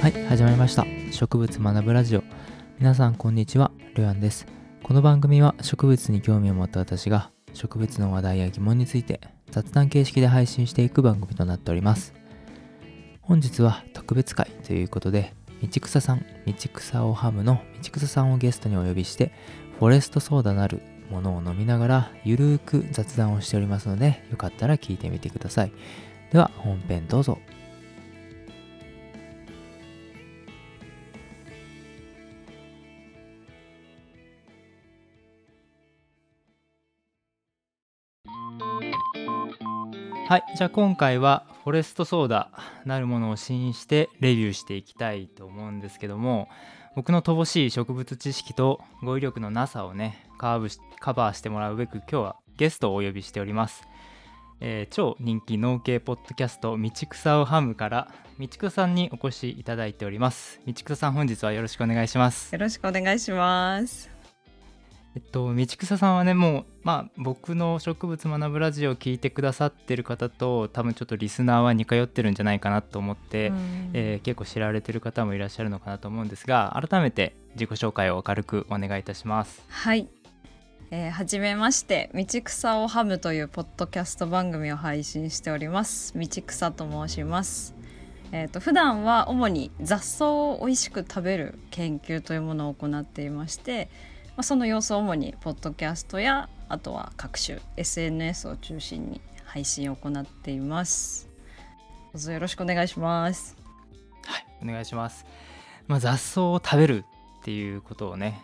はい、始まりました。植物学ぶラジオ。皆さんこんにちは、りょうやんです。この番組は植物に興味を持った私が植物の話題や疑問について雑談形式で配信していく番組となっております。本日は特別会ということで、道草さんをゲストにお呼びして、フォレストソーダなるものを飲みながらゆるーく雑談をしておりますので、よかったら聞いてみてください。では本編どうぞ。はい、じゃあ今回はフォレストソーダなるものを試飲してレビューしていきたいと思うんですけども、僕の乏しい植物知識と語彙力のなさをね、カバーしてもらうべく、今日はゲストをお呼びしております。超人気農系ポッドキャスト、道草をハムから道草さんにお越しいただいております。道草さん、本日はよろしくお願いします。よろしくお願いします。道草さんはね、もう、僕の植物学ぶラジオを聞いてくださってる方と、多分ちょっとリスナーは似通ってるんじゃないかなと思って、結構知られてる方もいらっしゃるのかなと思うんですが、改めて自己紹介を軽くお願いいたします。はい、はじめまして、道草をハムというポッドキャスト番組を配信しております、道草と申します。普段は主に雑草を美味しく食べる研究というものを行っていまして、その様子を主にポッドキャストや、あとは各種 SNS を中心に配信を行っています。どうぞよろしくお願いします。はい、お願いします。雑草を食べるっていうことをね、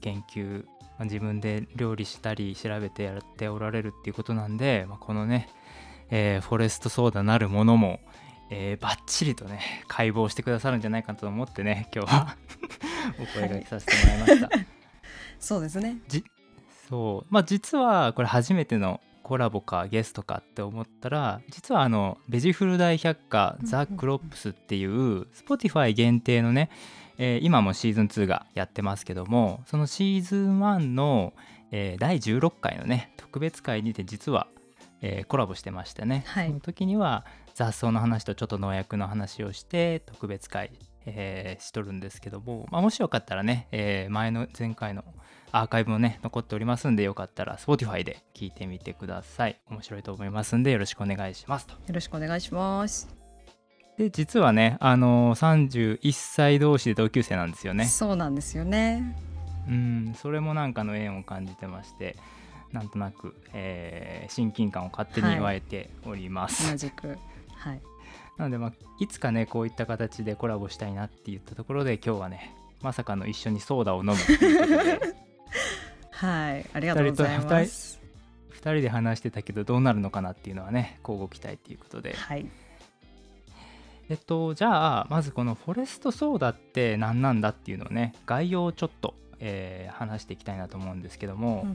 研究、自分で料理したり調べてやっておられるっていうことなんで、このね、フォレストソーダなるものも、バッチリとね解剖してくださるんじゃないかと思ってね、今日はお声掛けさせてもらいました。はいそうですね。実はこれ初めてのコラボかゲストかって思ったら、実はベジフル大百科ザ・クロップスっていう Spotify 限定のね、今もシーズン2がやってますけども、そのシーズン1の、第16回のね特別会にて実は、コラボしてましたね、はい、その時には雑草の話とちょっと農薬の話をして特別会しとるんですけども、もしよかったらね、前回のアーカイブもね残っておりますんで、よかったら Spotify で聞いてみてください。面白いと思いますんでよろしくお願いしますと。よろしくお願いします。で、実はね、31歳同士で同級生なんですよね。そうなんですよね。それもなんかの縁を感じてまして、なんとなく、親近感を勝手に湧いております。同じく、はい。なので、いつかねこういった形でコラボしたいなって言ったところで、今日はねまさかの一緒にソーダを飲むっていうことではい、ありがとうございます。2人で話してたけどどうなるのかなっていうのはね交互期待ということで、はい。じゃあまずこのフォレストソーダって何なんだっていうのをね、概要をちょっと、話していきたいなと思うんですけども、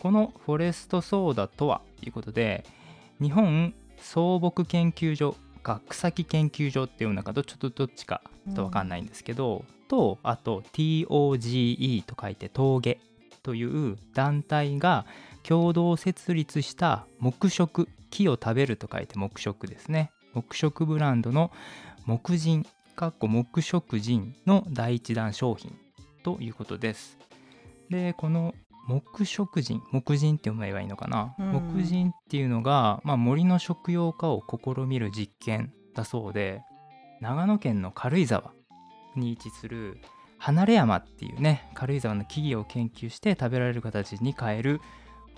このフォレストソーダとはということで、日本草木研究所、草木研究所っていうのか、どっちかと分かんないんですけど、とあと toge と書いて峠という団体が共同設立した黙食、木を食べると書いて黙食ですね。黙食ブランドの黙人黙食人の第一弾商品ということです。で、この黙人って思えばいいのかな、黙人っていうのが、森の食用化を試みる実験だそうで、長野県の軽井沢に位置する離れ山っていうね、軽井沢の木々を研究して食べられる形に変える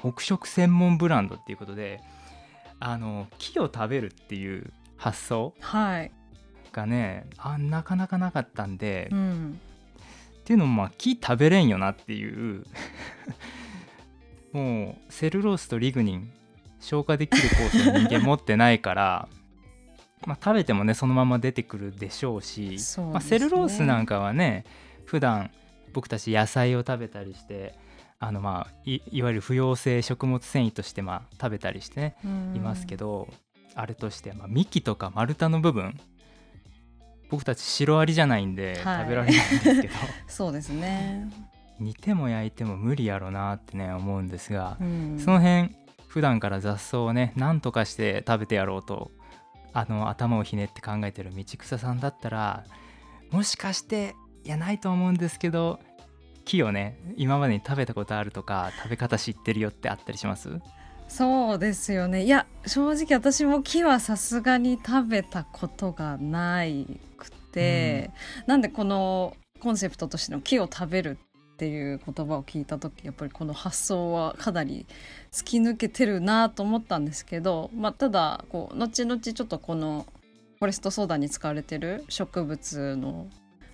黙食専門ブランドっていうことで、木を食べるっていう発想がね、なかなかなかったんで、っていうのも木食べれんよなっていうもうセルロースとリグニン消化できる酵素の人間持ってないから食べてもねそのまま出てくるでしょうし、そうですね。セルロースなんかはね、普段僕たち野菜を食べたりして、いわゆる不溶性食物繊維として食べたりして、いますけど、あれとして、幹とか丸太の部分、僕たちシロアリじゃないんで食べられないんですけどそうですね。煮ても焼いても無理やろなってね思うんですが、その辺普段から雑草をね何とかして食べてやろうと頭をひねって考えてる道草さんだったら、もしかしていやないと思うんですけど、木をね今までに食べたことあるとか食べ方知ってるよってあったりします？そうですよね。いや正直私も木はさすがに食べたことがないくて、なんでこのコンセプトとしての木を食べるっていう言葉を聞いた時、やっぱりこの発想はかなり突き抜けてるなと思ったんですけど、まあ、ただこう後々ちょっとこのフォレスト相談に使われてる植物の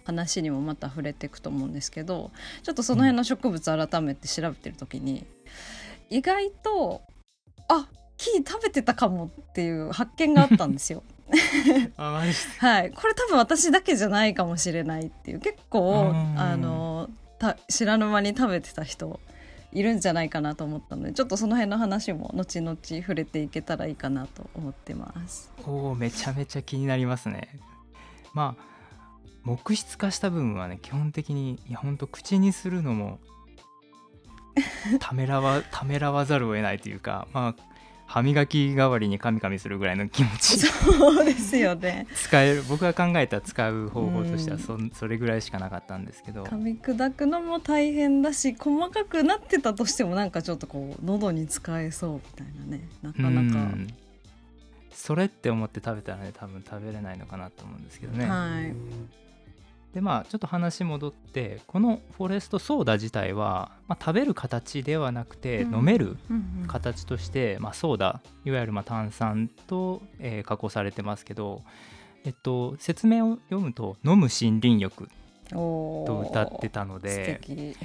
話にもまた触れていくと思うんですけど、ちょっとその辺の植物改めて調べてる時に、意外とあ、木食べてたかもっていう発見があったんですよあ、はい、これ多分私だけじゃないかもしれないっていう、結構知らぬ間に食べてた人いるんじゃないかなと思ったので、ちょっとその辺の話も後々触れていけたらいいかなと思ってます。おー、めちゃめちゃ気になりますね。まあ木質化した部分はね、基本的にいや本当口にするのもためらわざるを得ないというか、まあ、歯磨き代わりにカミカミするぐらいの気持ち。そうですよね。使える、僕が考えた使う方法としては それぐらいしかなかったんですけど、噛み砕くのも大変だし、細かくなってたとしてもなんかちょっとこう喉に使えそうみたいなね、なかなかそれって思って食べたらね、多分食べれないのかなと思うんですけどね。はい。でまあ、ちょっと話戻って、このフォレストソーダ自体は、まあ、食べる形ではなくて飲める形として、まあ、ソーダいわゆるまあ炭酸と、加工されてますけど、説明を読むと飲む森林浴と歌ってたので、素敵。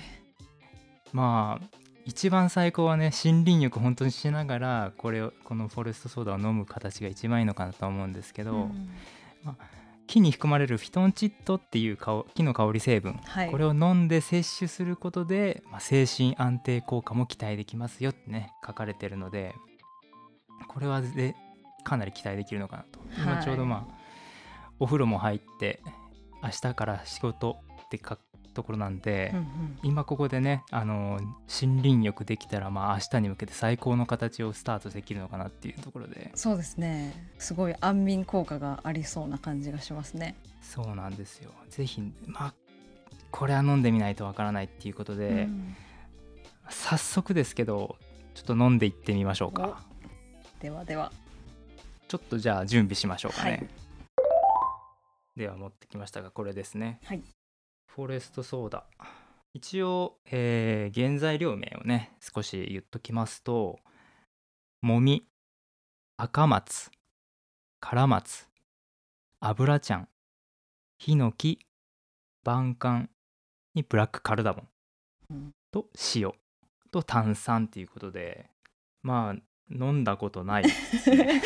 まあ一番最高はね、森林浴本当にしながらこのフォレストソーダを飲む形が一番いいのかなと思うんですけど、まあ木に含まれるフィトンチッドっていう木の香り成分、はい、これを飲んで摂取することで、まあ、精神安定効果も期待できますよってね書かれてるので、これはかなり期待できるのかなと。今ちょうど、まあ、お風呂も入って明日から仕事って書くところなんで、今ここでね、森林浴できたら、まあ、明日に向けて最高の形をスタートできるのかなっていうところで。そうですね、すごい安眠効果がありそうな感じがしますね。そうなんですよ。ぜひ、まあ、これは飲んでみないとわからないっていうことで、早速ですけどちょっと飲んでいってみましょうか。ではでは、ちょっとじゃあ準備しましょうかね、はい、では持ってきましたが、これですね、はい、フォレストソーダ。一応、原材料名をね少し言っときますと、もみ、赤松、から松、油ちゃん、ヒノキ、晩柑にブラックカルダモンと塩と炭酸ということで、まあ飲んだことないですね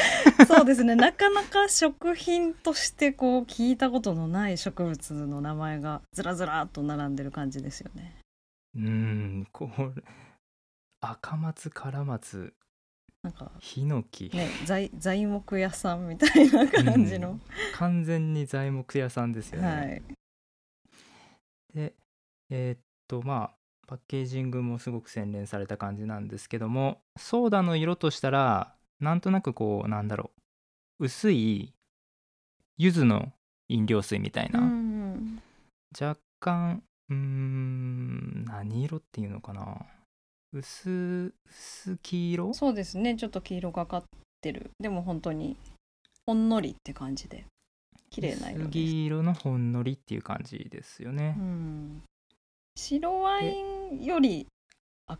そうですね、なかなか食品としてこう聞いたことのない植物の名前がずらずらっと並んでる感じですよね。これ赤松、から松、なんかヒノキ、ね、材木屋さんみたいな感じの、完全に材木屋さんですよね、はい、でまあパッケージングもすごく洗練された感じなんですけども、ソーダの色としたらなんとなくこうなんだろう、薄い柚子の飲料水みたいな、若干何色っていうのかな、薄黄色。そうですね、ちょっと黄色がかってる。でも本当にほんのりって感じで綺麗な色です。薄黄色のほんのりっていう感じですよね。白ワインより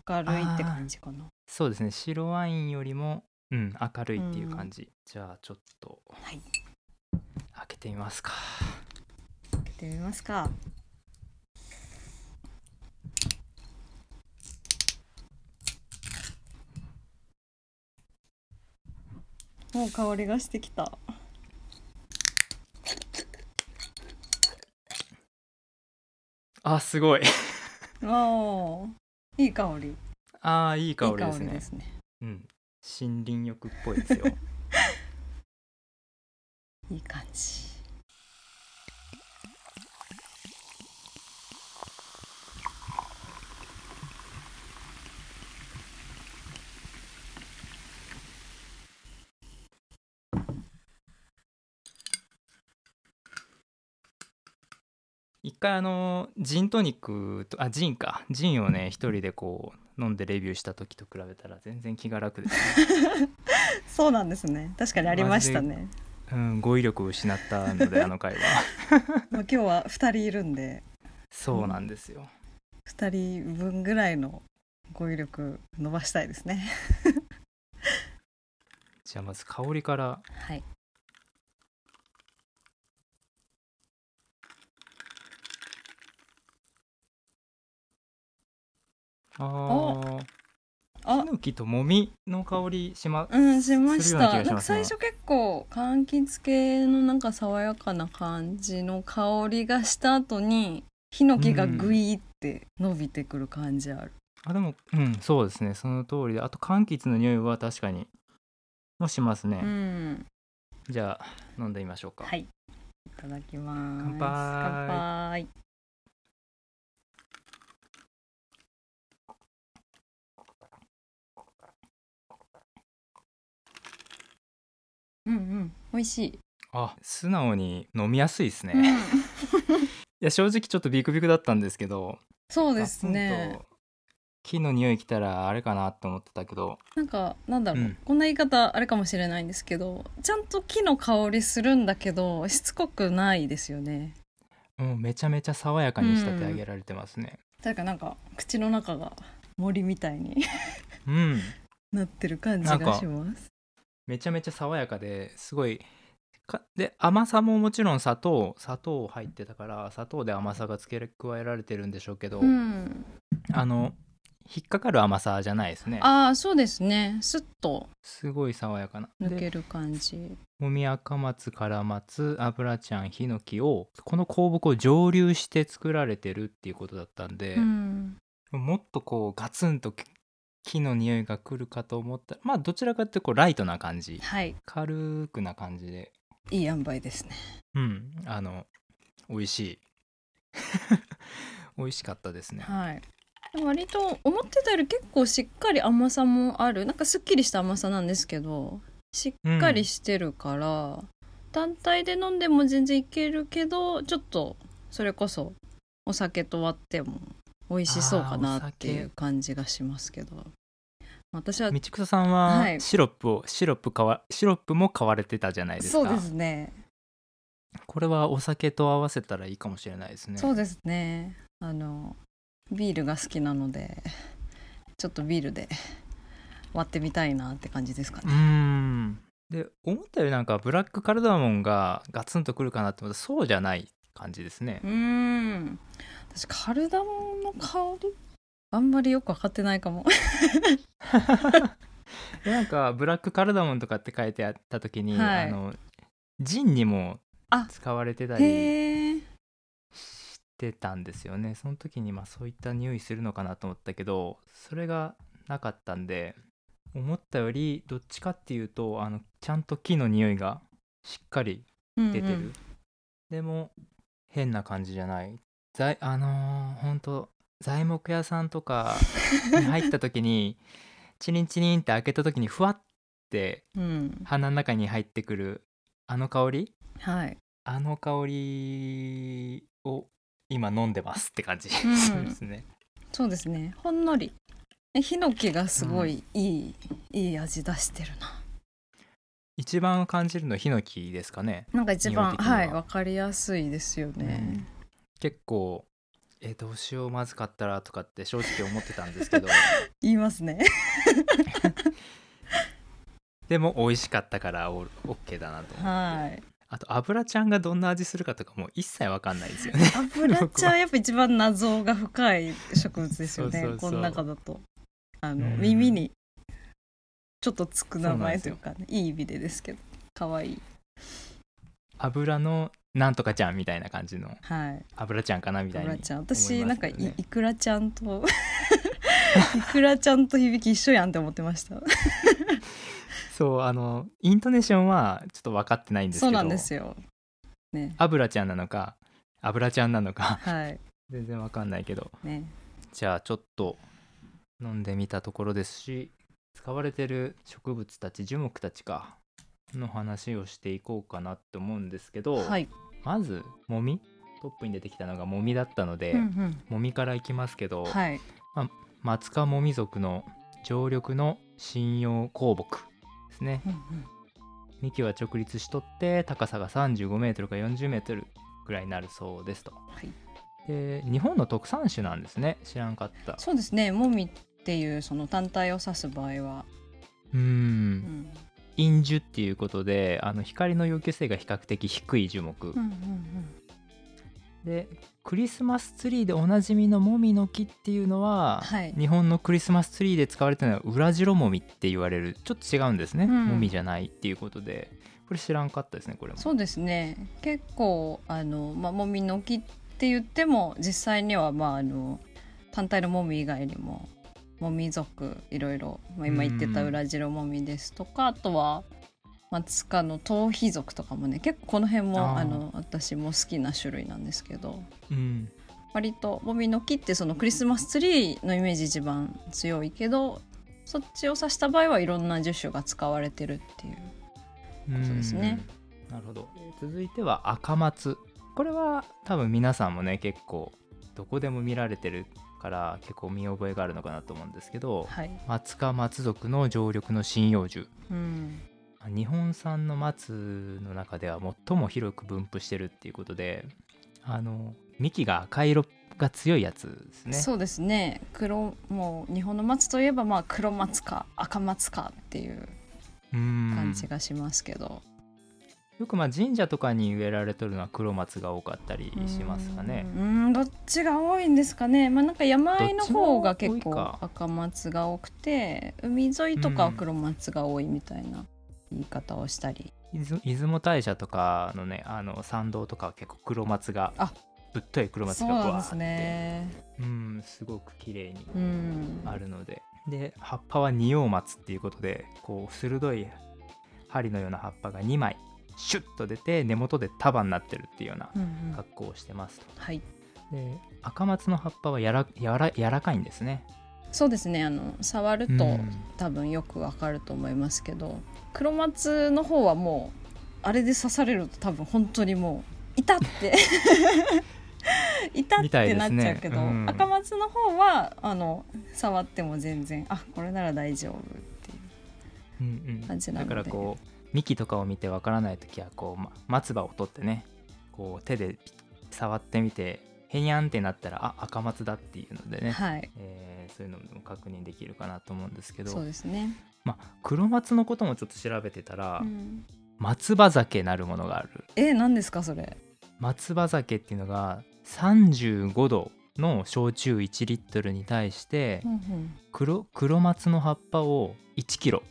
明るいって感じかな。そうですね、白ワインよりも、明るいっていう感じ、じゃあちょっと、はい、開けてみますか。もう香りがしてきた。あ、すごいお、いい香り。あ、いい香りですね。森林浴っぽいですよいい感じ。一回ジントニックとジンをね一人でこう飲んでレビューした時と比べたら全然気が楽です、ね、そうなんですね。確かにありましたね、うん、語彙力を失ったのであの回はまあ今日は2人いるんで、そうなんですよ、うん、2人分ぐらいの語彙力伸ばしたいですねじゃあまず香りから。はい、ヒノキともみの香りしました。なんか最初結構柑橘系のなんか爽やかな感じの香りがした後にヒノキがグイーって伸びてくる感じある、うん、あでも、うん、そうですね、その通りで、あと柑橘の匂いは確かにもしますね、うん、じゃあ飲んでみましょうか。はい、いただきます。乾杯、乾杯。うんうん、美味しい。あ、素直に飲みやすいですね、うん、いや正直ちょっとビクビクだったんですけど、そうですね、木の匂い来たらあれかなって思ってたけど、なんかなんだろう、うん、こんな言い方あれかもしれないんですけど、ちゃんと木の香りするんだけどしつこくないですよね。うん、めちゃめちゃ爽やかに仕立て上げられてますね、うん、だからなんか口の中が森みたいに、うん、なってる感じがします。めちゃめちゃ爽やかですごいで、甘さももちろん砂糖入ってたから砂糖で甘さが加えられてるんでしょうけど、うん、引っかかる甘さじゃないですね。ああそうですね、スッとすごい爽やかな抜ける感じ。もみ赤松、から松、油ちゃん、ヒノキをこの香木を蒸留して作られてるっていうことだったんで、うん、もっとこうガツンと木の匂いが来るかと思ったら、まあどちらかってこうライトな感じ、はい、軽くな感じでいい塩梅ですね。うん、美味しい美味しかったですね。はい、割と思ってたより結構しっかり甘さもある、なんかすっきりした甘さなんですけどしっかりしてるから、うん、単体で飲んでも全然いけるけど、ちょっとそれこそお酒と割っても美味しそうかなっていう感じがしますけど、私は道草さんはシロップも買われてたじゃないですか。そうですね、これはお酒と合わせたらいいかもしれないですね。そうですね、ビールが好きなのでちょっとビールで割ってみたいなって感じですかね。で思ったよりなんかブラックカルダモンがガツンとくるかなって思ったらそうじゃない感じですね。私カルダモンの香りあんまりよく分かってないかもなんかブラックカルダモンとかって書いてあった時に、はい、ジンにも使われてたりしてたんですよね。その時にまあそういった匂いするのかなと思ったけどそれがなかったんで、思ったよりどっちかっていうとちゃんと木の匂いがしっかり出てる、うんうん、でも変な感じじゃない。本当材木屋さんとかに入った時にチリンチリンって開けた時にふわって鼻の中に入ってくるあの香り、はい、あの香りを今飲んでますって感じですね、うん、そうですね、ほんのりヒノキがすごいいい味出してるな。一番感じるのはヒノキですかね。なんか一番はい分かりやすいですよね、うん、結構どうしようまずかったらとかって正直思ってたんですけど言いますねでも美味しかったからOKだなと思って。はい、あと油ちゃんがどんな味するかとかもう一切分かんないですよね油ちゃんやっぱ一番謎が深い植物ですよねそうこの中だと耳にちょっとつく名前というか、ね、いい意味でですけどかわいい油のなんとかちゃんみたいな感じの、はい、油ちゃんかなみたいに思います、ね、私なんかイクラちゃんとイクラちゃんと響き一緒やんって思ってましたそうイントネーションはちょっと分かってないんですけど、そうなんですよ、ね、油ちゃんなのか油ちゃんなのか、はい、全然分かんないけど、ね、じゃあちょっと飲んでみたところですし、使われてる植物たち樹木たちかの話をしていこうかなって思うんですけど、はい、まずもみトップに出てきたのがもみだったので、うんうん、もみからいきますけど、はい、まあ、松川もみ族の常緑の針葉香木ですね、うんうん、幹は直立しとって高さが35メートルか40メートルぐらいになるそうですと、はい、で日本の特産種なんですね。知らんかった。そうですね、もみっていうその単体を指す場合はうん、陰樹っていうことで光の要求性が比較的低い樹木、うんうんうん、でクリスマスツリーでおなじみのモミの木っていうのは、はい、日本のクリスマスツリーで使われているのはウラジロモミって言われるちょっと違うんですね、うん、モミじゃないっていうことで、これ知らんかったですね。これもそうですね、結構モミの木って言っても実際には、単体のモミ以外にももみ族いろいろ、今言ってたウラジロモミですとか、あとは松科のトウヒ族とかもね、結構この辺も私も好きな種類なんですけど、うん、割ともみの木ってそのクリスマスツリーのイメージ一番強いけど、そっちを指した場合はいろんな樹種が使われてるっていうことですね。なるほど。続いては赤松。これは多分皆さんもね結構どこでも見られてるから結構見覚えがあるのかなと思うんですけど、はい、松科松属の常緑の針葉樹、うん、日本産の松の中では最も広く分布してるっていうことで、幹が赤色が強いやつですね。そうですね、もう日本の松といえば黒松か赤松かっていう感じがしますけど、よく神社とかに植えられてるのは黒松が多かったりしますかね。どっちが多いんですかね、なんか山あいの方が結構赤松が多くて、海沿いとかは黒松が多いみたいな言い方をしたり、出雲大社とかのね参道とかは結構黒松が、ぶっとい黒松がわーって、そうですね、すごく綺麗にあるので、で葉っぱは二葉松っていうことで、こう鋭い針のような葉っぱが2枚シュッと出て根元で束になってるっていうような格好をしてますと、うんうん、はい、で赤松の葉っぱはやらかいんですね。そうですね、触ると多分よくわかると思いますけど、うん、黒松の方はもうあれで刺されると多分本当にもう痛って痛ってなっちゃうけど、ね、うん、赤松の方は触っても全然これなら大丈夫っていう感じなので、だからこう幹とかを見てわからないときはこう、松葉を取ってね、こう手で触ってみてへにゃんってなったら赤松だっていうのでね、はい、そういうのも確認できるかなと思うんですけど、そうですね、黒松のこともちょっと調べてたら、うん、松葉酒なるものがある。何ですかそれ。松葉酒っていうのが35度の焼酎1リットルに対して、うんうん、黒松の葉っぱを1キロ、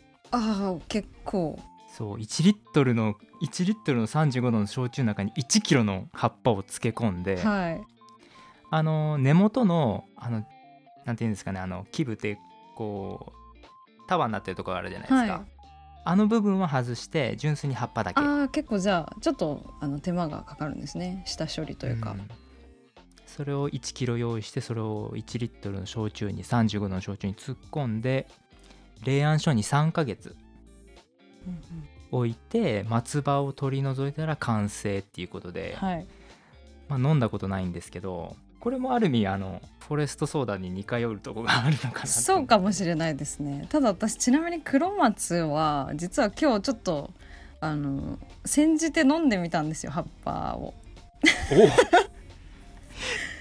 結構そう、1リットルの35度の焼酎の中に1キロの葉っぱを漬け込んで、はい、根元のなんていうんですかね、基部ってこう束になってるところがあるじゃないですか、はい、部分は外して純粋に葉っぱだけ。結構じゃあちょっと手間がかかるんですね、下処理というか、それを1キロ用意して、それを1リットルの焼酎に35度の焼酎に突っ込んで冷暗所に3ヶ月置いて松葉を取り除いたら完成っていうことで、はい、飲んだことないんですけど、これもある意味フォレストソーダに似通るとこがあるのかな。そうかもしれないですね。ただ私ちなみに黒松は実は今日ちょっと煎じて飲んでみたんですよ、葉っぱを。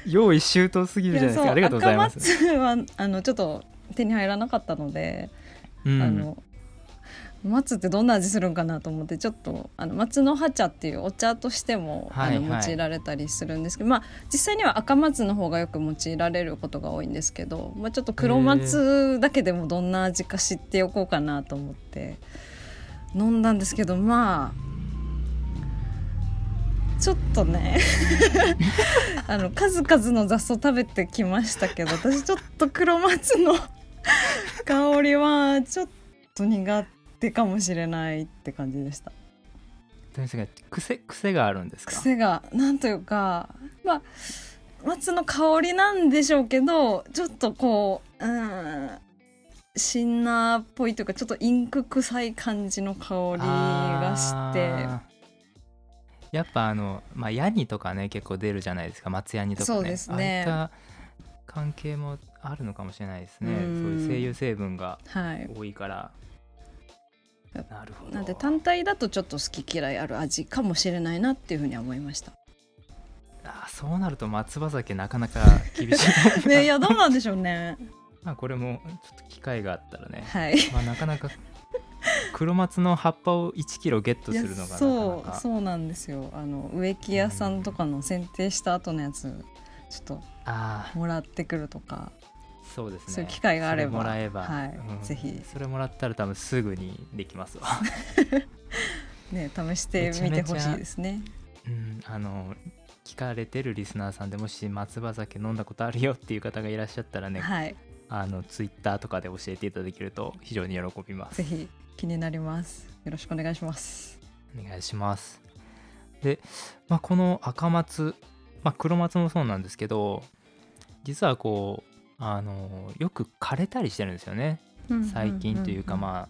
用意周到すぎるじゃないですか。ありがとうございます。赤松はちょっと手に入らなかったので、松ってどんな味するんかなと思って、ちょっと松の葉茶っていうお茶としても、用いられたりするんですけど、実際には赤松の方がよく用いられることが多いんですけど、ちょっと黒松だけでもどんな味か知っておこうかなと思って飲んだんですけど、ちょっとね数々の雑草食べてきましたけど、私ちょっと黒松の香りはちょっと苦手かもしれないって感じでした。癖があるんですか。癖がなんというか、松の香りなんでしょうけど、ちょっとこうシンナーっぽいというか、ちょっとインク臭い感じの香りがして、やっぱまあ、ヤニとかね結構出るじゃないですか、松ヤニとかね。そうですね、ああいった関係もあるのかもしれないですね。そういう精油成分が多いから、はい、なるほど。なんで単体だとちょっと好き嫌いある味かもしれないなっていうふうには思いました。ああ、そうなると松葉酒なかなか厳しい。ね、いやどうなんでしょうね。まあ、これもちょっと機会があったらね、はい、まあ、なかなか黒松の葉っぱを1キロゲットするのがなかなか。そうなんですよ。植木屋さんとかの剪定した後のやつ、ちょっともらってくるとか、そうですね、そういう機会があれば、それもらえば、はい、うん、ぜひそれもらったら多分すぐにできますわ。ね、試してみてほしいですね。うん、聞かれてるリスナーさんでもし松葉酒飲んだことあるよっていう方がいらっしゃったらね、はい、ツイッターとかで教えていただけると非常に喜びます。ぜひ、気になります。よろしくお願いします。お願いします。で、まあ、この赤松、まあ、黒松もそうなんですけど、実はこうよく枯れたりしてるんですよね、最近というか、まあ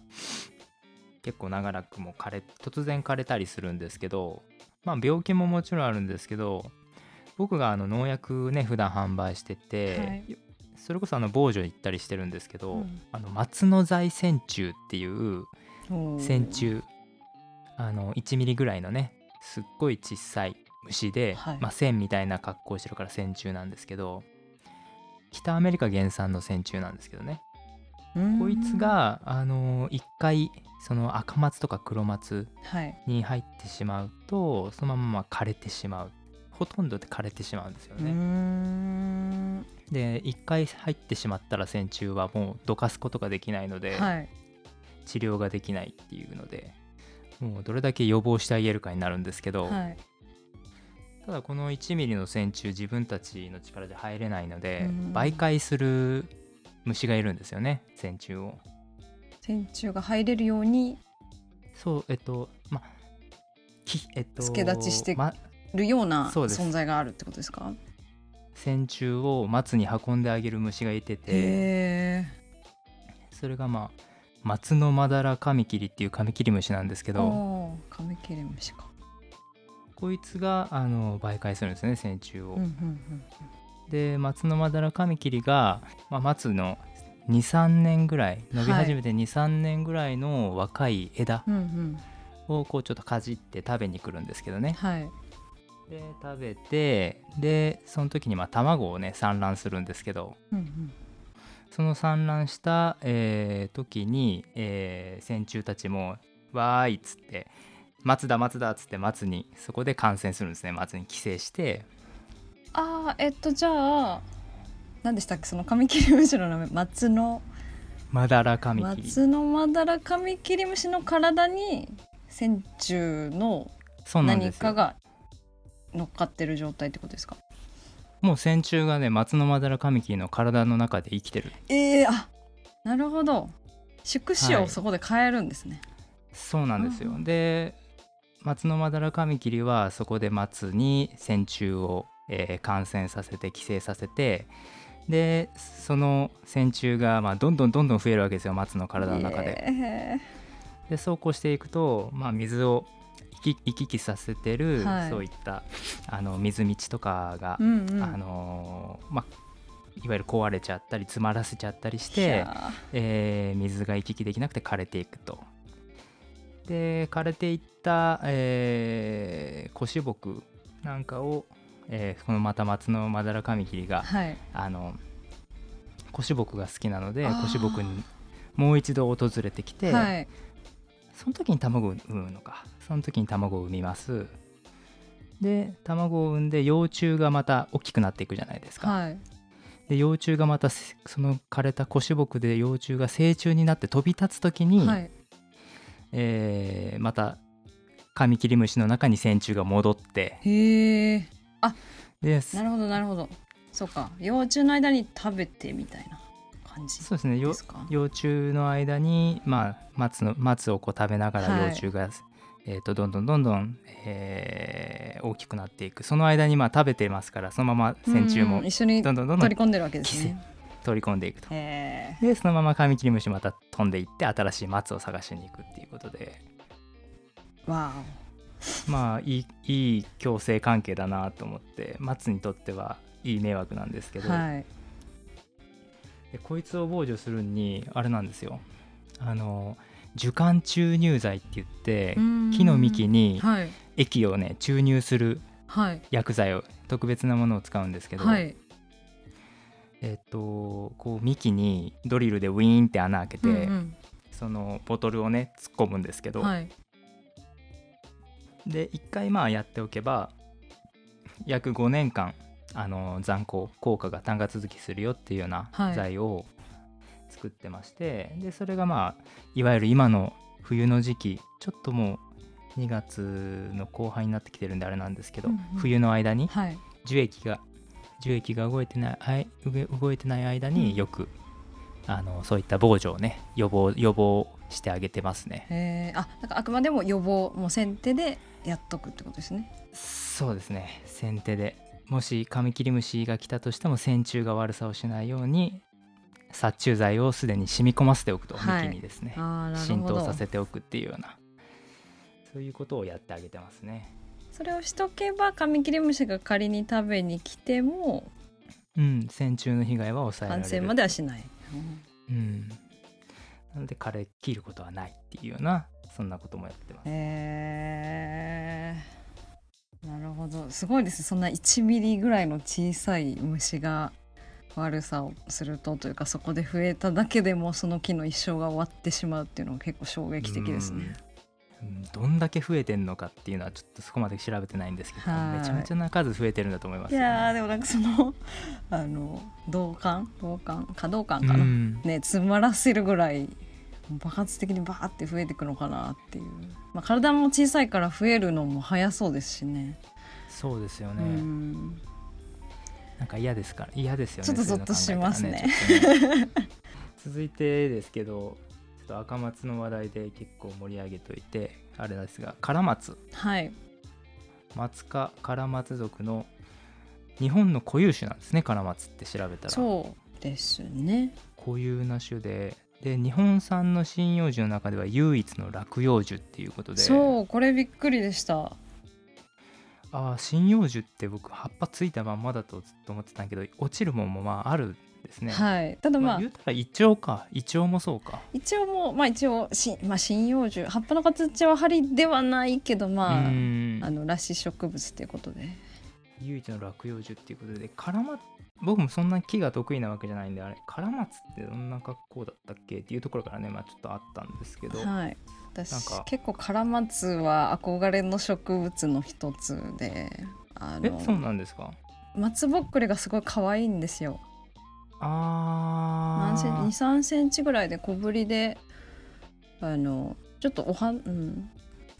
結構長らくも突然枯れたりするんですけど、まあ、病気ももちろんあるんですけど、僕が農薬ね普段販売してて、はい、それこそ防除行ったりしてるんですけど、うん、松の材線虫っていう線虫、1ミリぐらいのねすっごい小さい虫で、はい、まあ、線みたいな格好してるから線虫なんですけど、北アメリカ原産の線虫なんですけどね、こいつが一回その赤松とか黒松に入ってしまうと、はい、そのまま枯れてしまう、ほとんどで枯れてしまうんですよね。で、1回入ってしまったら線虫はもうどかすことができないので、はい、治療ができないっていうので、もうどれだけ予防してあげるかになるんですけど、はい、ただこの1ミリの線虫、自分たちの力で入れないので媒介する虫がいるんですよね、線虫を。線虫が入れるように、そう、助立ちしてるような存在があるってことですか。線虫を松に運んであげる虫がいてて、それがまあ松のまだらカミキリっていうカミキリ虫なんですけど、カミキリ虫か、こいつが媒介するんですね、線虫を、うんうんうん、で松のまだらカミキリが、まあ、松の 2,3 年ぐらい伸び始めて 2,3 年ぐらいの若い枝をこうちょっとかじって食べに来るんですけどね、はい、で食べて、でその時にまあ卵をね産卵するんですけど、うんうん、その産卵した、時に、線虫たちもわーいっつって松だ松だっつって松にそこで感染するんですね。松に寄生して、あー、じゃあ何でしたっけ、そのカミキリムシの名前、松のまだらカミキリ、松のまだらカミキリムシの体に線虫の何かが乗っかってる状態ってことですか。もう線虫がね松のまだらカミキリの体の中で生きてる。あ、なるほど、宿主をそこで変えるんですね、はい、そうなんですよ。で松のまだらカミキリはそこで松に線虫を、感染させて寄生させて、でその線虫が、まあ、どんどん増えるわけですよ、松の体の中で、でそうこうしていくと、まあ、水を行き来させてる、はい、そういった水道とかが、うんうん、まあ、いわゆる壊れちゃったり詰まらせちゃったりして、水が行き来できなくて枯れていくと。で枯れていった、コシボクなんかを、このまた松のまだらカミキリが、はい、コシボクが好きなのでコシボクにもう一度訪れてきて、はい、その時に卵を産むのか。その時に卵を産みます。で、卵を産んで幼虫がまた大きくなっていくじゃないですか。はい、で、幼虫がまたその枯れたコシボクで幼虫が成虫になって飛び立つ時に、はい、またカミキリムシの中に線虫が戻って。へえ。あ、です。なるほどなるほど。そうか。幼虫の間に食べてみたいな。そうですね、幼虫の間に、まあ、松をこう食べながら幼虫が、はい、どんどん、大きくなっていく。その間に、まあ、食べてますから、そのまま線虫も一緒にどんどん取り込んでるわけですね。取り込んでいくと、でそのままカミキリムシまた飛んでいって新しい松を探しに行くっていうことで。わまあいい共生関係だなと思って、松にとってはいい迷惑なんですけど、はい、こいつを防除するにあれなんですよ、樹幹注入剤って言って、木の幹に液をね注入する薬剤を、はい、特別なものを使うんですけど、はい、こう幹にドリルでウィーンって穴開けて、うんうん、そのボトルをね突っ込むんですけど、はい、で一回まあやっておけば約5年間残効効果が単価続きするよっていうような剤を作ってまして、はい、でそれがまあいわゆる今の冬の時期、ちょっともう2月の後半になってきてるんであれなんですけど、うんうん、冬の間に樹液が動いてない間によく、うん、そういった防除をね予防してあげてますね。なんかあくまでも予防も先手でやっとくってことですね。そうですね、先手で、もしカミキリムシが来たとしても線虫が悪さをしないように殺虫剤をすでに染み込ませておくと、はい、幹にですね浸透させておくっていうような、そういうことをやってあげてますね。それをしとけばカミキリムシが仮に食べに来ても、うん、線虫の被害は抑えられる、感染まではしない、うんうん、なので枯れ切ることはないっていうような、そんなこともやってます。なるほど、すごいです。そんな1ミリぐらいの小さい虫が悪さをするというか、そこで増えただけでもその木の一生が終わってしまうっていうのが結構衝撃的ですね。どんだけ増えてんのかっていうのはちょっとそこまで調べてないんですけど、めちゃめちゃな数増えてるんだと思います、ね、いやでもなんかその動感かな、ね、詰まらせるぐらい爆発的にバーって増えていくのかなっていう、まあ、体も小さいから増えるのも早そうですしね。そうですよね、うん、なんか嫌ですよね。ちょっとゾッとしますね。続いてですけど、ちょっと赤松の話題で結構盛り上げといてあれですが、カラマツ、はい、マツ科カラマツ属の日本の固有種なんですね。カラマツって調べたらそうですね、固有な種で日本産の針葉樹の中では唯一の落葉樹っていうことで、そう、これびっくりでした。針葉樹って僕葉っぱついたまんまだとずっと思ってたんけど、落ちるもんもまああるんですね、はい、ただまあ言うたらイチョウか、イチョウもそうか、イチョウもまあ一応針葉樹、葉っぱの形は針ではないけど、まあ裸子植物っていうことで唯一の落葉樹っていうことで、僕もそんな木が得意なわけじゃないんで、あれカラマツってどんな格好だったっけっていうところからね、まあ、ちょっとあったんですけど、はい、私なんか結構カラマツは憧れの植物の一つで、そうなんですか。松ぼっくりがすごい可愛いんですよ。2,3 センチぐらいで小ぶりで、ちょっとな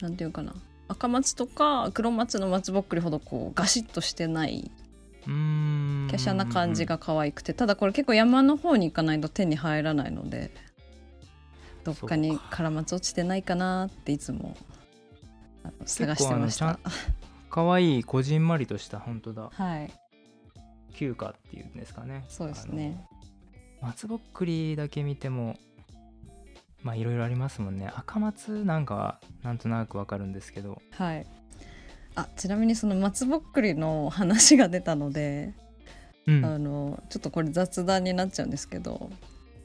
んていうかな、赤松とか黒松の松ぼっくりほどこうガシッとしてない、華奢な感じが可愛くて、ただこれ結構山の方に行かないと手に入らないので、どっかにカラマツ落ちてないかなっていつも探してました。可愛いこじんまりとした、本当だ、はい、休暇っていうんですかね。そうですね、松ぼっくりだけ見てもまあいろいろありますもんね。赤松なんかはなんとなくわかるんですけど、はい、ちなみにその松ぼっくりの話が出たので、うん、ちょっとこれ雑談になっちゃうんですけど、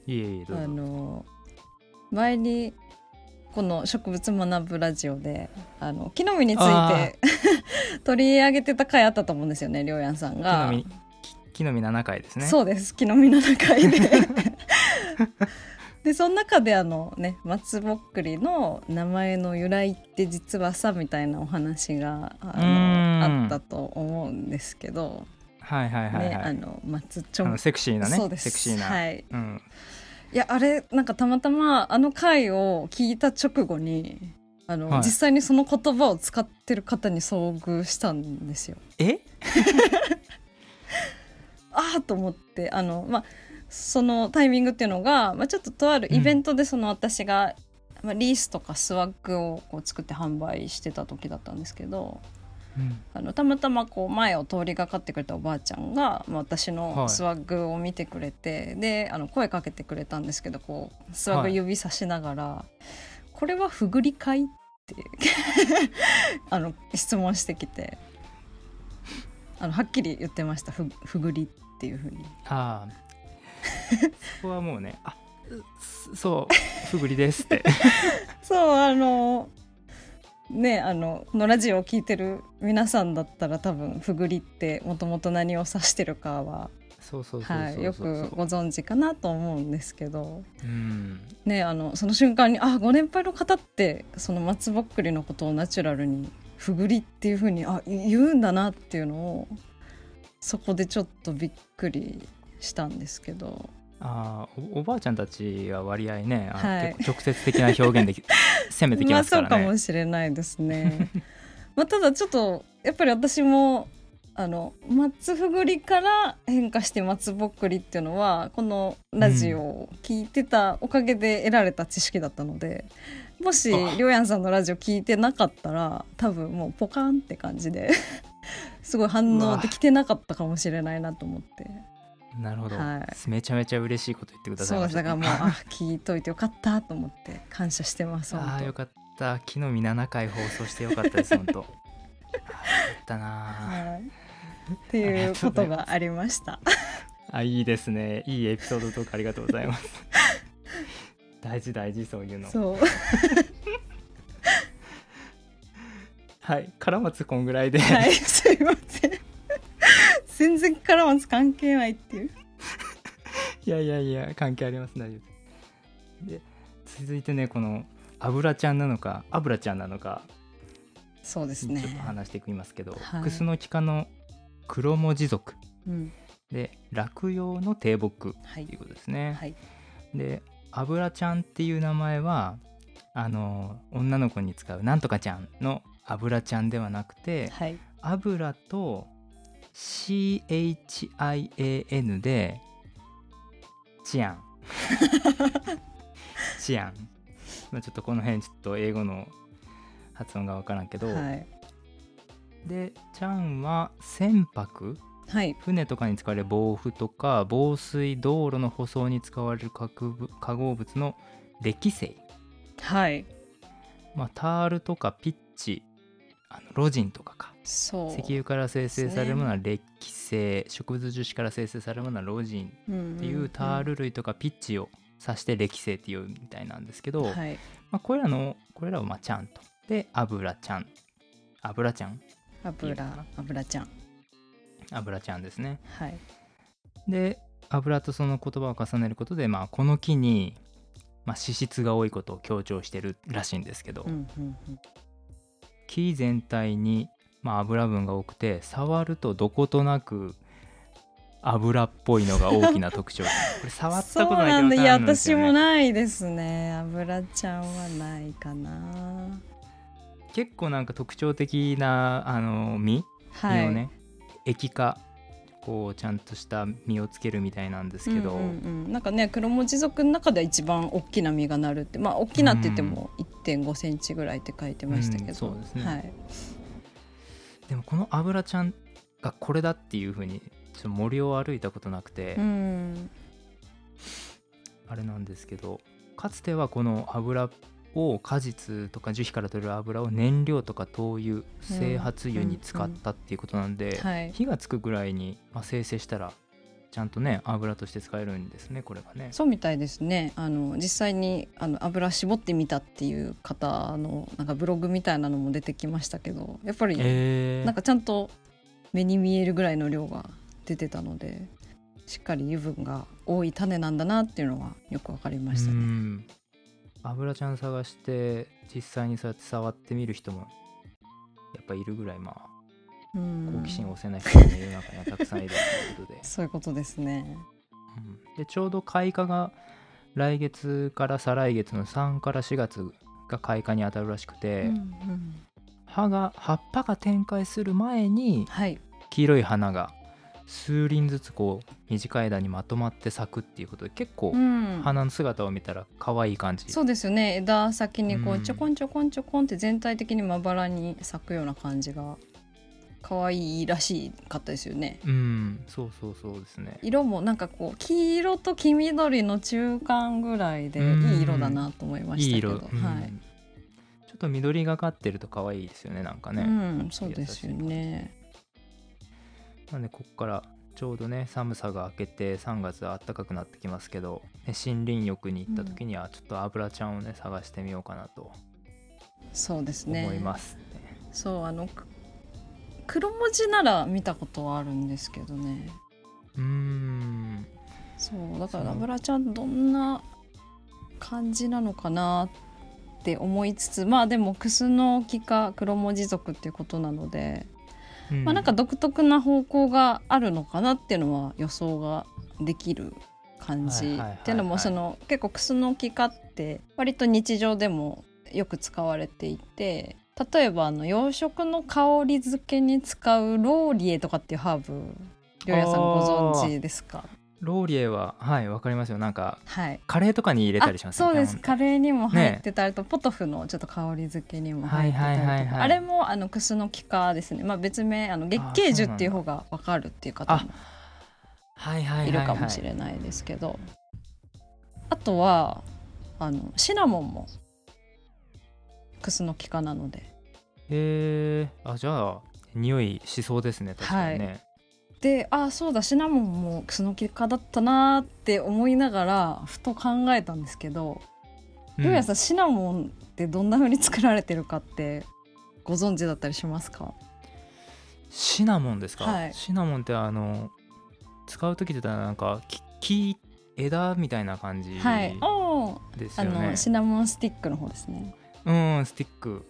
いえどうぞ。前にこの植物学ぶラジオで木の実について取り上げてた回あったと思うんですよね、りょうやんさんが。木の実7回ですね。そうです、木の実7回ででその中でね、松ぼっくりの名前の由来って実はさみたいなお話があったと思うんですけど、はいはいはい、はい、ね、松ちょんセクシーなね、そうです、セクシーな、はい、うん、いやあれなんかたまたま回を聞いた直後にはい、実際にその言葉を使ってる方に遭遇したんですよ。と思ってそのタイミングっていうのが、ちょっととあるイベントで私が、リースとかスワッグをこう作って販売してた時だったんですけど、たまたまこう前を通りがかってくれたおばあちゃんが、私のスワッグを見てくれて、はい、で声かけてくれたんですけど、こうスワッグ指さしながら、はい、これはフグリかいっっていう質問してきて、はっきり言ってました。 ふぐりっていう風に。ああそこはもうね、あ、そうふぐりですってそうね、このラジオを聞いてる皆さんだったら多分ふぐりってもともと何を指してるかはよくご存知かなと思うんですけど、うん、ね、その瞬間にあ、ご年配の方ってその松ぼっくりのことをナチュラルにふぐりっていう風に言うんだなっていうのをそこでちょっとびっくりしたんですけど。あ、 おばあちゃんたちは割合ね、結構直接的な表現で攻めてきますからね。まあそうかもしれないですねまあただちょっとやっぱり私も松ふぐりから変化して松ぼっくりっていうのはこのラジオを聞いてたおかげで得られた知識だったので、うん、もしりょうやんさんのラジオ聞いてなかったら多分もうポカンって感じですごい反応できてなかったかもしれないなと思って。なるほど、はい、めちゃめちゃ嬉しいこと言ってくださいました、ね、そうだからもう聞いといてよかったと思って感謝してます。あ、よかった。昨日みんな7回放送してよかったです本当だな、はい、っていうことがありましたあ、いいですね、いいエピソードとかありがとうございます大事大事、そういうの、そうはい、からまつこんぐらいで、はい、すいません全然からまつ関係ないっていういやいやいや関係あります、大丈夫で。続いてね、この油ちゃんなのかそうですね、ちょっと話していきますけど、はい、クスノキ科のクロモジ属、うん、で落葉の低木っていうことですね、はいはい、で油ちゃんっていう名前は女の子に使うなんとかちゃんの油ちゃんではなくて、はい、油と CHIAN でチアンまあちょっとこの辺ちょっと英語の発音が分からんけど、はい、でちゃんは船舶、はい、船とかに使われる防腐とか防水、道路の舗装に使われる化合物の歴成、はい、まあ、タールとかピッチ、ロジンとかか、そう、石油から生成されるものは歴成、ね、植物樹脂から生成されるものはロジンっていう、うんうんうん、タール類とかピッチを指して歴成っていうみたいなんですけど、はい、まあ、これらをまあちゃんとで油ちゃんですね、はい、で油とその言葉を重ねることで、まあ、この木に、まあ、脂質が多いことを強調してるらしいんですけど、うんうんうん、木全体に、まあ、油分が多くて触るとどことなく油っぽいのが大きな特徴これ触ったことないけど分かんないですよね。いや私もないですね、油ちゃんはないかな。結構なんか特徴的な実をね、液化こうちゃんとした実をつけるみたいなんですけど、うんうんうん、なんかねクロモジ属の中では一番大きな実がなるって、まあ大きなって言っても 1.5 センチぐらいって書いてましたけど、うんうん、そうですね、はい、でもこの油ちゃんがこれだっていう風にちょっと森を歩いたことなくて、うん、あれなんですけど、かつてはこの油を果実とか樹皮から取れる油を燃料とか灯油、整髪油に使ったっていうことなんで、うんうん、はい、火がつくぐらいに、まあ、生成したらちゃんとね油として使えるんですね、これがね。そうみたいですね。実際に油絞ってみたっていう方のなんかブログみたいなのも出てきましたけど、やっぱりなんかちゃんと目に見えるぐらいの量が出てたので、しっかり油分が多い種なんだなっていうのはよく分かりましたね。うん、油ちゃん探して実際にそうやって触ってみる人もやっぱいるぐらい、まあ、好奇心を押せない人も世の中にはたくさんいるということでそういうことですね、うん、でちょうど開花が来月から再来月の3から4月が開花に当たるらしくて、うんうん、葉っぱが展開する前に、はい、黄色い花が数輪ずつこう短い枝にまとまって咲くっていうことで、結構花の姿を見たら可愛い感じ、うん、そうですよね。枝先にこうちょこんちょこんちょこんって全体的にまばらに咲くような感じが可愛いらしかったですよね。うん、そうそうそうですね。色もなんかこう黄色と黄緑の中間ぐらいでいい色だなと思いましたけど、うん、いい色、うん、はい、ちょっと緑がかってると可愛いですよね、なんかね、うん、そうですよね。なんでここからちょうどね寒さが明けて3月は暖かくなってきますけど、ね、森林浴に行った時にはちょっとアブラちゃんをね探してみようかなと、そうですね、思いますね。そう、黒文字なら見たことはあるんですけどね。そうだからアブラちゃんどんな感じなのかなって思いつつ、まあでもクスノキか黒文字族っていうことなので、まあ、なんか独特な方向があるのかなっていうのは予想ができる感じ、っていうのもその結構クスノキ科って割と日常でもよく使われていて、例えば洋食の香り付けに使うローリエとかっていうハーブ、りょうやさんご存知ですか？ローリエははいわかりますよ、なんか、はい、カレーとかに入れたりしますよね。そうです、カレーにも入ってたりと、ね、ポトフのちょっと香り付けにも入ってたりとか、はいはいはいはい、あれもクスノキ科ですね、まあ、別名月桂樹っていう方が分かるっていう方もいるかもしれないですけど、あとはシナモンもクスノキ科なので、じゃあ匂いしそうですね、確かにね、はい。で、あ、そうだ、シナモンもクスノキ科だったなって思いながらふと考えたんですけど、りょうやさん、シナモンってどんな風に作られてるかってご存知だったりしますか？シナモンですか、はい、シナモンって使う時って言ったらなんか木、枝みたいな感じですよね、はい、シナモンスティックの方ですね。うん、スティック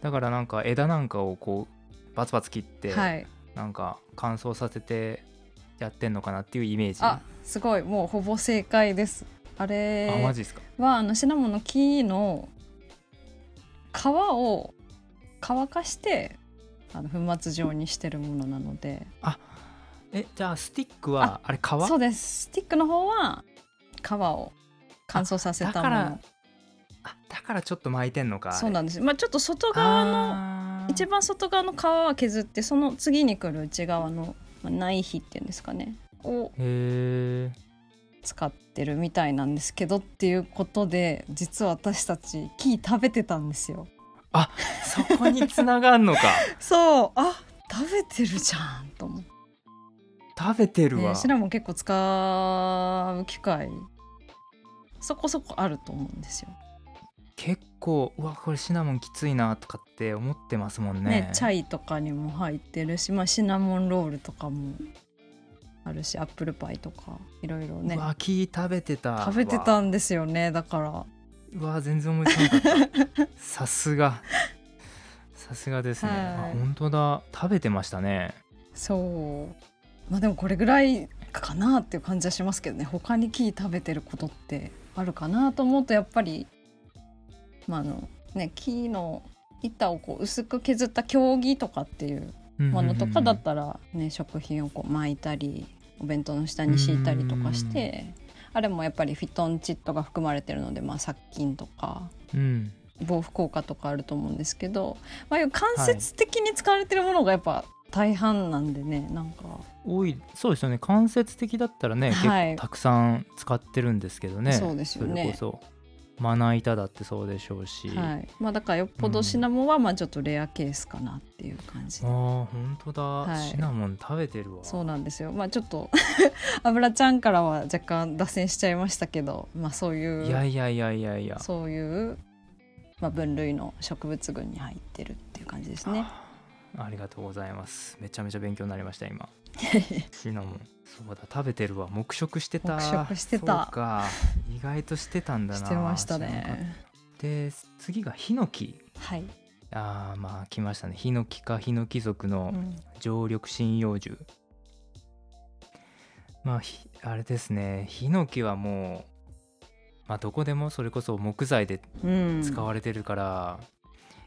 だからなんか枝なんかをこうバツバツ切って、はい、なんか乾燥させてやってんのかなっていうイメージ。あ、すごい、もうほぼ正解です。あれはマジですか？シナモンの木の皮を乾かして粉末状にしてるものなので、あ、じゃあスティックはあれ皮？そうです、スティックの方は皮を乾燥させたものだからちょっと巻いてんのか。そうなんです、まあ、ちょっと外側の一番外側の皮は削って、その次に来る内側の、まあ、内皮っていうんですかねを使ってるみたいなんですけど、っていうことで実は私たち木食べてたんですよ。あ、そこに繋がんのかそう、あ、食べてるじゃんと思って。食べてるわ、シナモン結構使う機会そこそこあると思うんですよ。結構、うわ、これシナモンきついなとかって思ってますもん ね。チャイとかにも入ってるし、まあ、シナモンロールとかもあるし、アップルパイとかいろいろね。うわ、木食べてた、食べてたんですよね。だから、うわ、全然思いつかなかったさすが、さすがですね、はい、本当だ、食べてましたね。そう、まあでもこれぐらいかなっていう感じはしますけどね。他に木食べてることってあるかなと思うと、やっぱり木の板をこう薄く削った経木とかっていうものとかだったら、ね、食品をこう巻いたりお弁当の下に敷いたりとかして、あれもやっぱりフィトンチッドが含まれてるので、まあ、殺菌とか、うん、防腐効果とかあると思うんですけど、まあ、間接的に使われてるものがやっぱ大半なんでね、なんか多い。そうですよね、間接的だったらね、はい、結構たくさん使ってるんですけどね。そうですよね、それこそまな板だってそうでしょうし、はい、まあ、だからよっぽどシナモンはまあちょっとレアケースかなっていう感じで、本当だ、はい、シナモン食べてるわ。そうなんですよ、まあ、ちょっとアブラちゃんからは若干脱線しちゃいましたけど、まあ、そういういやそういう、まあ、分類の植物群に入ってるっていう感じですね。ありがとうございます。めちゃめちゃ勉強になりました今シナモン、そうだ、食べてるわ。黙食してた、黙食してた、そうか、意外としてたんだな。してましたね。で、次がヒノキ、はい、まあ来ましたね。ヒノキかヒノキ属の常緑針葉樹、うん、まああれですね、ヒノキはもう、まあ、どこでもそれこそ木材で使われてるから、うん、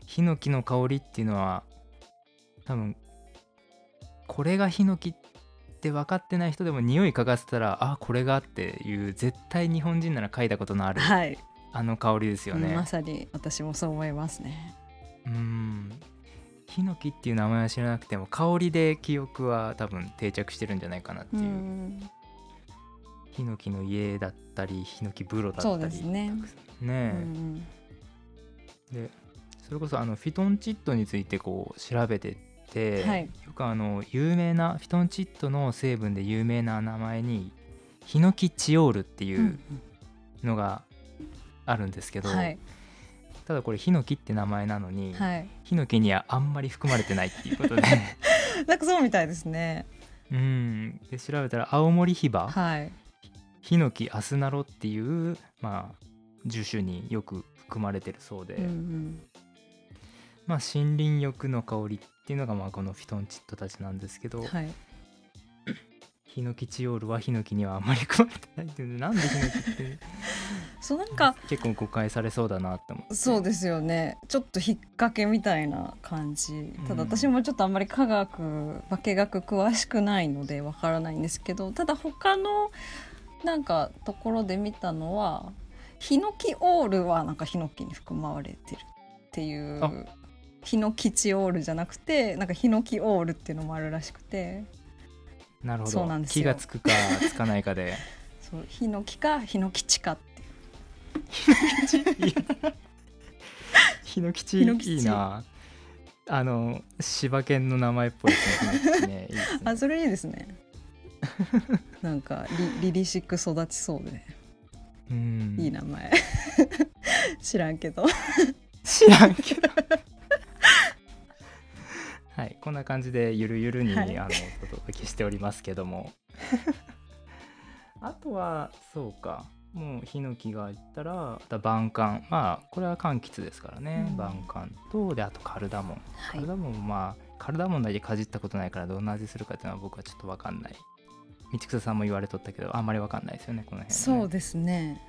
ヒノキの香りっていうのは多分これがヒノキって分かってない人でも匂い嗅がせたら、あ、これがっていう、絶対日本人なら嗅いだことのある、はい、あの香りですよね、うん、まさに私もそう思いますね。ヒノキっていう名前は知らなくても香りで記憶は多分定着してるんじゃないかなっていう。ヒノキの家だったりヒノキ風呂だったり、そうですね、ねえ、うん、でそれこそフィトンチッドについてこう調べてって、はい、よく有名なフィトンチッドの成分で有名な名前にヒノキチオールっていうのがあるんですけど、うんうん、ただこれヒノキって名前なのに、はい、ヒノキにはあんまり含まれてないっていうことでなんかそうみたいですね。うん、で調べたら青森ヒバ、はい、ヒノキアスナロっていう、まあ、樹種によく含まれてるそうで、うんうんまあ、森林浴の香りっていうのが、まあ、このフィトンチッドたちなんですけど、はい、ヒノキチオールはヒノキにはあんまり含まれてないっていうので、なんでヒノキってそうなんか結構誤解されそうだなって思って。そうですよね、ちょっと引っ掛けみたいな感じ。ただ私もちょっとあんまり科学化学詳しくないのでわからないんですけど、ただ他のなんかところで見たのはヒノキオールはなんかヒノキに含まれてるっていう、ヒノキチオールじゃなくてなんかヒノキオールっていうのもあるらしくて。なるほど、木がつくかつかないかでそうヒノキかヒノキチかってヒノキチいいな、柴犬の名前っぽいですね。いいですね、あそれいいですねなんかりりしく育ちそうで、うんいい名前知らんけどはい、こんな感じでゆるゆるに、はい、お届けしておりますけどもあとはそうか、もうヒノキがいったら晩柑、まあこれは柑橘ですからね、うん、晩柑とであとカルダモン、はい、カルダモン、まあカルダモンだけかじったことないからどんな味するかっていうのは僕はちょっと分かんない。道草さんも言われとったけどあんまり分かんないですよねこの辺、ね、そうですね。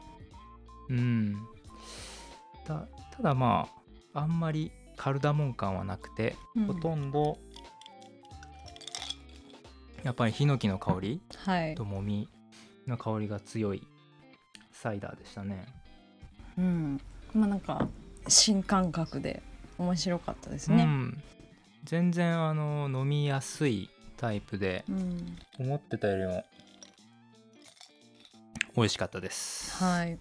うんただまああんまりカルダモン感はなくて、うん、ほとんどやっぱりヒノキの香り、はい、ともみの香りが強いサイダーでしたね。うん、まあなんか新感覚で面白かったですね、うん、全然飲みやすいタイプで、うん、思ってたよりも美味しかったです。はい、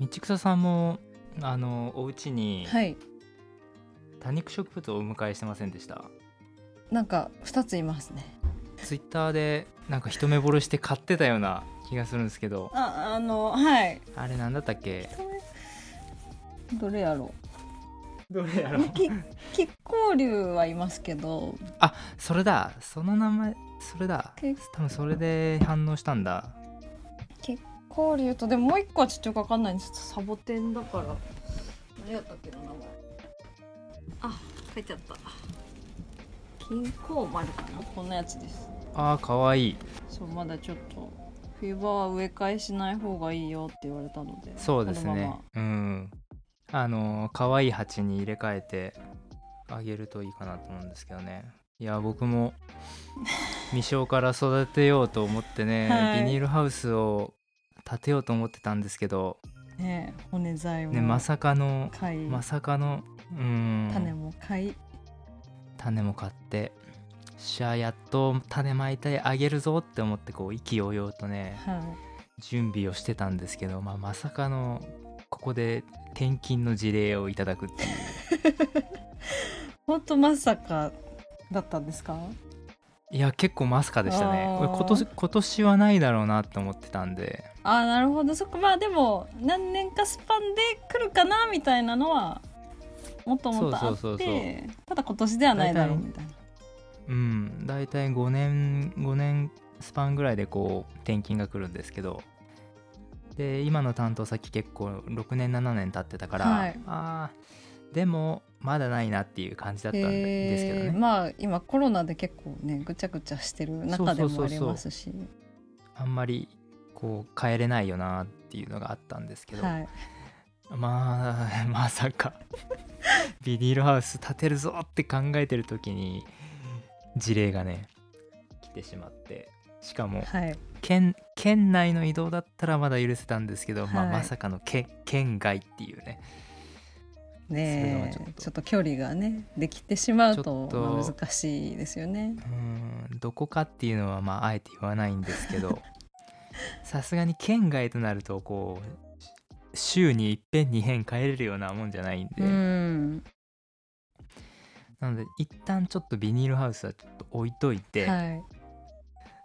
道草さんもお家に多肉植物をお迎えしてませんでした？なんか2ついますね。ツイッターでなんか一目ぼれして買ってたような気がするんですけど、はい、あれなんだったっけ？どれやろ亀甲竜はいますけどあ、それだ、その名前それだ、多分それで反応したんだ。氷言うとでももう一個はちょっとよく分かんないんです。サボテンだから何やったっけな名前、あ、書いてあった、金光丸かな、こんなやつです。あーかわいい。そう、まだちょっと冬場は植え替えしない方がいいよって言われたので。そうですね、うん、かわいい鉢に入れ替えてあげるといいかなと思うんですけどね。いや僕も未生から育てようと思ってね、はい、ビニールハウスを建てようと思ってたんですけど、ね、骨材も、ね、まさかの、うん、種も買ってしゃあやっと種まいてあげるぞって思ってこう意気揚々とね、はい、準備をしてたんですけど、まあ、まさかのここで転勤の事例をいただくっていう本当まさかだったんですか？いや結構マスカでしたね。今年はないだろうなって思ってたんで。あ、なるほど、そっか。まあでも何年かスパンで来るかなみたいなのはもっともっとあって、そうただ今年ではないだろうみたいな。うん、大体5年スパンぐらいでこう転勤が来るんですけど、で今の担当先結構6年7年経ってたから、はい、あでもまだないなっていう感じだったんですけどね。まあ今コロナで結構ねぐちゃぐちゃしてる中でもありますし、そうあんまりこう帰れないよなっていうのがあったんですけど、はい、まあまさかビニールハウス建てるぞって考えてる時に事例がね来てしまって、しかも、はい、県内の移動だったらまだ許せたんですけど、はい、まあ、まさかの県外っていうね。ね、ちょっと距離がねできてしまう と難しいですよね。どこかっていうのは、まあ、あえて言わないんですけどさすがに県外となるとこう週にいっぺん2編変えれるようなもんじゃないんで、うん、なので一旦ちょっとビニールハウスはちょっと置いといて、はい、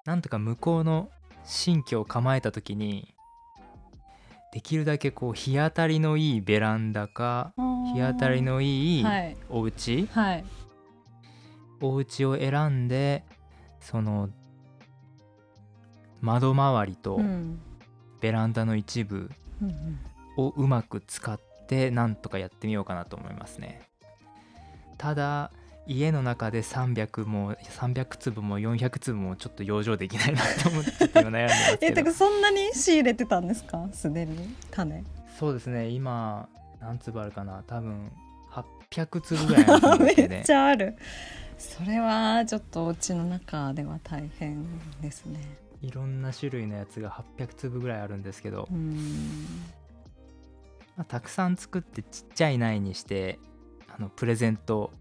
なんとか向こうの新居を構えた時にできるだけこう日当たりのいいベランダか日当たりのいいお家、はいはい、お家を選んでその窓周りとベランダの一部をうまく使ってなんとかやってみようかなと思いますね。ただ家の中で300粒も400粒もちょっと養生できないなと思ってちょっと悩んでますけどてかそんなに仕入れてたんですか、すでに種。そうですね、今何粒あるかな、多分800粒ぐらいあるんですけど、ね、めっちゃある。それはちょっとお家の中では大変ですね。いろんな種類のやつが800粒ぐらいあるんですけど、まあ、たくさん作ってちっちゃい苗にしてプレゼント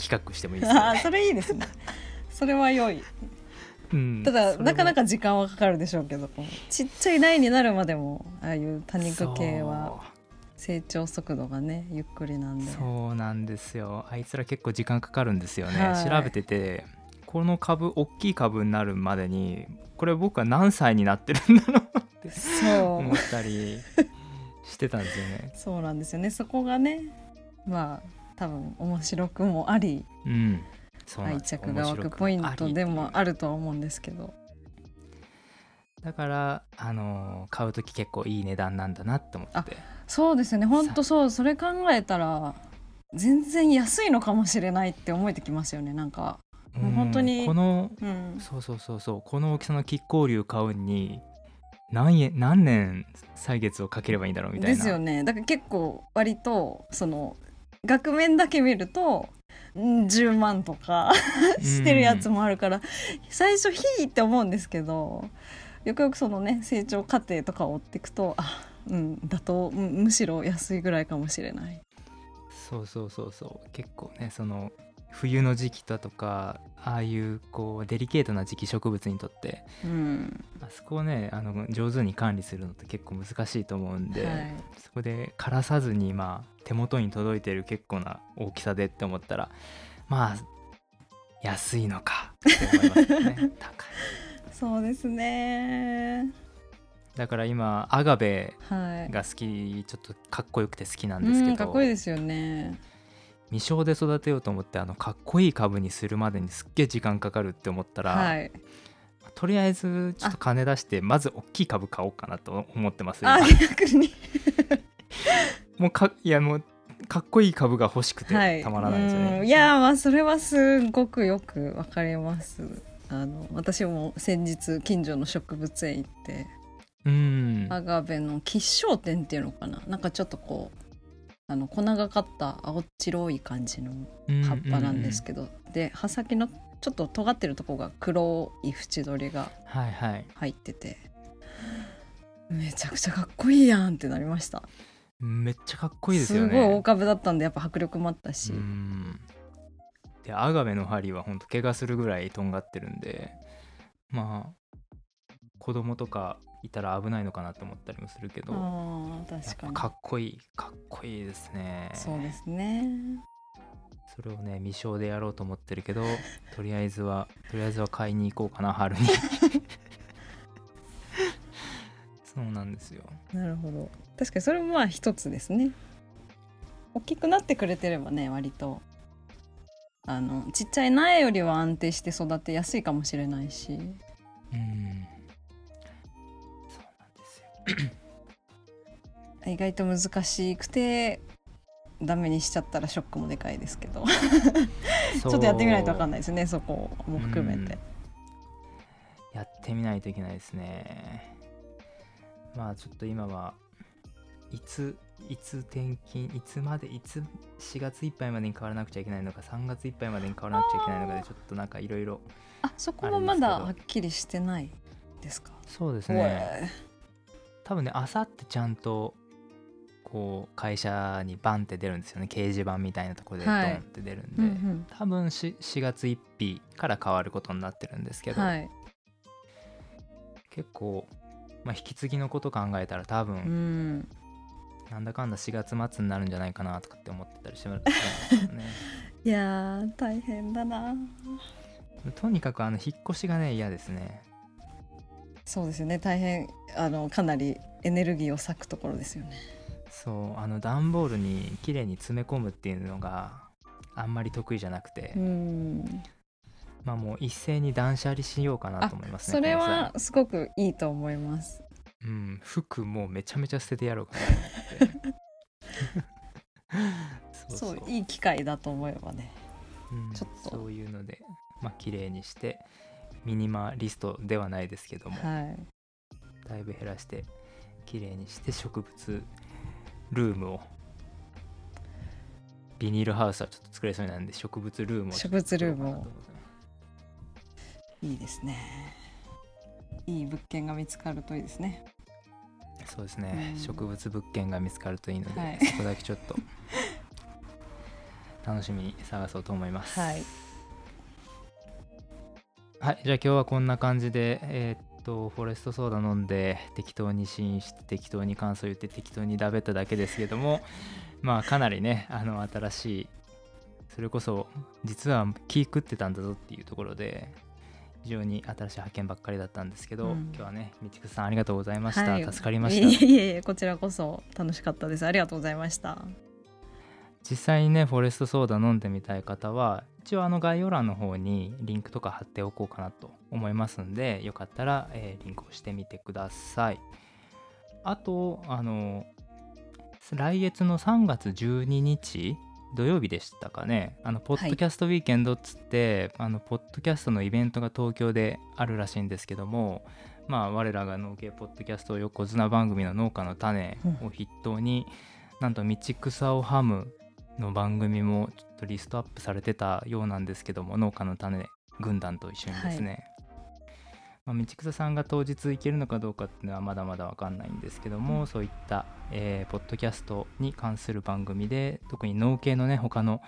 企画してもいいですね。あ、それいいですね。それは良い、うん、ただなかなか時間はかかるでしょうけど、ちっちゃい苗になるまでもああいう多肉系は成長速度がねゆっくりなんで。そうなんですよ、あいつら結構時間かかるんですよね、はい、調べててこの株大きい株になるまでにこれ僕は何歳になってるんだろうって思ったりしてたんですよね。そうなんですよね、そこがねまあ多分面白くもあり、うん、そう愛着が湧くポイントでもあるとは思うんですけど、だから、買うとき結構いい値段なんだなって思って。そうですよね、本当そう、それ考えたら全然安いのかもしれないって思えてきますよね。なんかもう本当にこの、うん、そうこの大きさの亀甲龍買うに何年歳月をかければいいんだろうみたいなですよね。だから結構割とその額面だけ見ると10万とかしてるやつもあるから、うん、最初ヒーって思うんですけど、よくよくそのね成長過程とかを追っていくと、あ、うん、だとむしろ安いぐらいかもしれない。そう結構ねその冬の時期だとかああいうこうデリケートな時期植物にとって、うん、あそこをね上手に管理するのって結構難しいと思うんで、はい、そこで枯らさずに、まあ、手元に届いてる結構な大きさでって思ったらまあ安いのかって思いますね。高い。そうですね、だから今アガベが好き、はい、ちょっとかっこよくて好きなんですけど、うん、かっこいいですよね。未生で育てようと思ってかっこいい株にするまでにすっげえ時間かかるって思ったら、はい、とりあえずちょっと金出してまず大きい株買おうかなと思ってます。あ、逆にもうかっこいい株が欲しくてたまらないですよね、はい、いやまあそれはすごくよくわかります。私も先日近所の植物園行ってアガベの吉祥天っていうのかな、なんかちょっとこう粉がかった青白い感じの葉っぱなんですけど、うんうんうん、で葉先のちょっと尖ってるとこが黒い縁取りが入ってて、はいはい、めちゃくちゃかっこいいやんってなりました。めっちゃかっこいいですよね。すごい大株だったんでやっぱ迫力もあったし、うんでアガベの針はほんと怪我するぐらいとんがってるんで、まあ子供とかいたら危ないのかなと思ったりもするけど、あ確かにかっこいいですね。そうですね、それをね未生でやろうと思ってるけどとりあえずは買いに行こうかな春にそうなんですよ。なるほど、確かにそれもまあ一つですね。大きくなってくれてればね割とちっちゃい苗よりは安定して育てやすいかもしれないし、うん意外と難しくてダメにしちゃったらショックもでかいですけどちょっとやってみないと分かんないですね、そこも含めて、やってみないといけないですね。まあちょっと今はいつ転勤いつ4月いっぱいまでに変わらなくちゃいけないのか3月いっぱいまでに変わらなくちゃいけないのかでちょっとなんかいろいろ、あそこもまだはっきりしてないですか。そうですね、多分ねあさってちゃんとこう会社にバンって出るんですよね、掲示板みたいなところでドンって出るんで、はいうんうん、多分4月1日から変わることになってるんですけど、はい、結構まあ、引き継ぎのこと考えたら多分、うん、なんだかんだ4月末になるんじゃないかなとかって思ってたりしてますね。いやー大変だな。とにかく引っ越しがね嫌ですね。そうですよね、大変かなりエネルギーを割くところですよね。そう段ボールにきれいに詰め込むっていうのがあんまり得意じゃなくて、うん、まあもう一斉に断捨離しようかなと思いますね。それはすごくいいと思います。うん、服もめちゃめちゃ捨ててやろうかなと思ってそういい機会だと思えばね、うん、ちょっとそういうのでまあ綺麗にしてミニマリストではないですけども、はい、だいぶ減らして綺麗にして植物ルームをビニールハウスはちょっと作れそうなんで植物ルームを作ろうかなと思います。植物ルームをいいですね。いい物件が見つかるといいですね。そうですね、うん、植物物件が見つかるといいので、はい、そこだけちょっと楽しみに探そうと思います。はい、はい、じゃあ今日はこんな感じで、フォレストソーダ飲んで適当に試飲して適当に感想言って適当にだべっただけですけどもまあかなりね新しい、それこそ実は気食ってたんだぞっていうところで非常に新しい発見ばっかりだったんですけど、うん、今日はねみちくさんありがとうございました、はい、助かりました。いえいえこちらこそ楽しかったです、ありがとうございました。実際にねフォレストソーダ飲んでみたい方は一応概要欄の方にリンクとか貼っておこうかなと思いますんで、よかったら、リンクをしてみてください。あと来月の3月12日土曜日でしたかね、ポッドキャストウィーケンドっつって、はい、ポッドキャストのイベントが東京であるらしいんですけども、まあ我らが農系ポッドキャスト横綱番組の農家の種を筆頭に、うん、なんと道草をハムの番組もちょっとリストアップされてたようなんですけども、農家の種軍団と一緒にですね、はい、まあ、道草さんが当日行けるのかどうかっていうのはまだまだ分かんないんですけども、うん、そういった、ポッドキャストに関する番組で特に農系のね他の、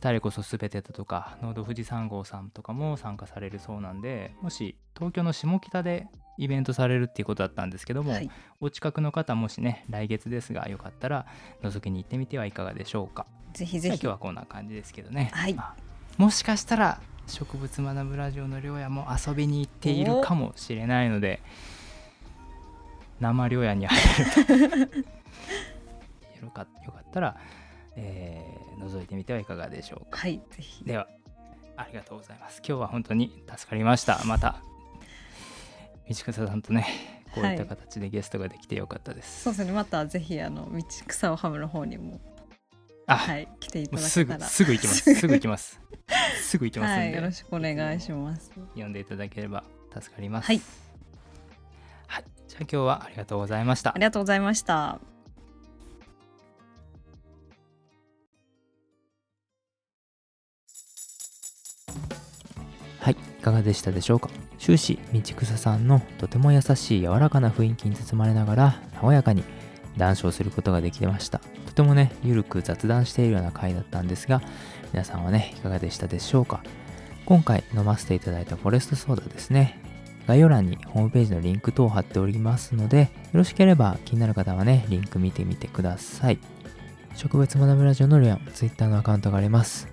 誰こそ全てだとか農道富士3号さんとかも参加されるそうなんで、もし東京の下北でイベントされるっていうことだったんですけども、はい、お近くの方もしね来月ですがよかったら覗きに行ってみてはいかがでしょうか。ぜひぜひ。今日はこんな感じですけどね、はい、もしかしたら植物学ぶラジオの涼也も遊びに行っているかもしれないので生涼也に会えるよかったら、覗いてみてはいかがでしょうか。はい、ぜひ。ではありがとうございます。今日は本当に助かりました。また道草さんとねこういった形でゲストができてよかったです、はい、そうですね。またぜひ道草をハムの方にも、はい、来ていただけたらすぐ行きますすぐ行きますすぐ行きますんで、はい、よろしくお願いします。呼んでいただければ助かります、はいはい、じゃあ今日はありがとうございました。ありがとうございました。はい、いかがでしたでしょうか。終始道草さんのとても優しい柔らかな雰囲気に包まれながら和やかに談笑することができました。とてもねゆるく雑談しているような回だったんですが、皆さんはねいかがでしたでしょうか。今回飲ませていただいたフォレストソーダですね、概要欄にホームページのリンク等を貼っておりますので、よろしければ気になる方はねリンク見てみてください。植物学ぶラジオのりょうやん Twitter のアカウントがあります。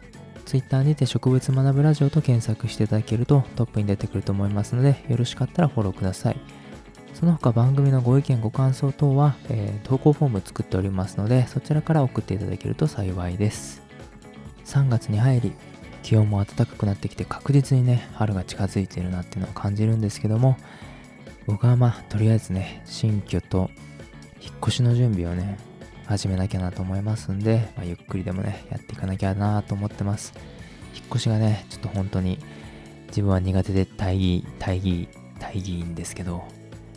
Twitter にて植物学ぶラジオと検索していただけるとトップに出てくると思いますので、よろしかったらフォローください。その他番組のご意見ご感想等は、投稿フォーム作っておりますので、そちらから送っていただけると幸いです。3月に入り気温も暖かくなってきて確実にね春が近づいているなっていうのを感じるんですけども、僕はまあとりあえずね新居と引っ越しの準備をね始めなきゃなと思いますんで、まあ、ゆっくりでもねやっていかなきゃなと思ってます。引っ越しがねちょっと本当に自分は苦手で大義んですけど、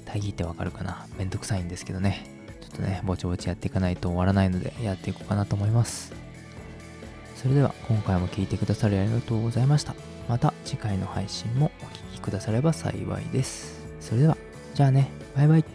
大義ってわかるかな、めんどくさいんですけどね、ちょっとねぼちぼちやっていかないと終わらないのでやっていこうかなと思います。それでは今回も聞いてくださりありがとうございました。また次回の配信もお聞きくだされば幸いです。それではじゃあね、バイバイ。